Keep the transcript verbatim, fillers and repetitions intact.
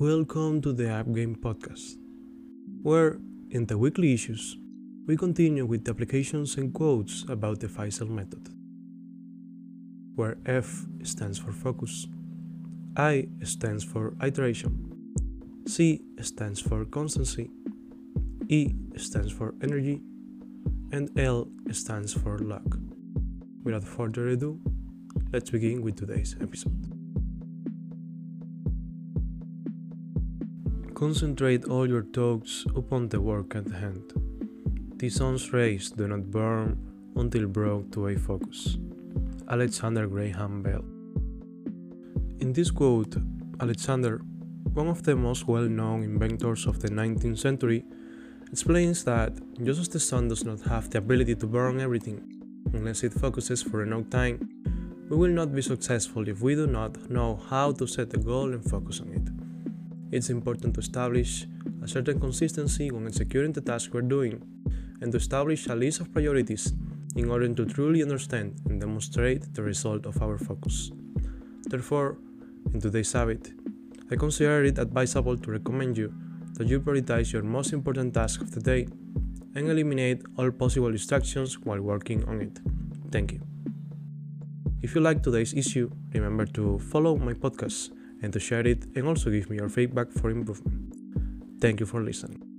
Welcome to the AppGame Podcast, where, in the weekly issues, we continue with the applications and quotes about the Faisal method, where F stands for focus, I stands for iteration, C stands for constancy, E stands for energy, and L stands for luck. Without further ado, let's begin with today's episode. Concentrate all your thoughts upon the work at hand. The sun's rays do not burn until brought to a focus. Alexander Graham Bell. In this quote, Alexander, one of the most well-known inventors of the nineteenth century, explains that just as the sun does not have the ability to burn everything unless it focuses for enough time, we will not be successful if we do not know how to set a goal and focus on it. It's important to establish a certain consistency when executing the task we're doing, and to establish a list of priorities in order to truly understand and demonstrate the result of our focus. Therefore, in today's habit, I consider it advisable to recommend you that you prioritize your most important task of the day and eliminate all possible distractions while working on it. Thank you. If you like today's issue, remember to follow my podcast and to share it, and also give me your feedback for improvement. Thank you for listening.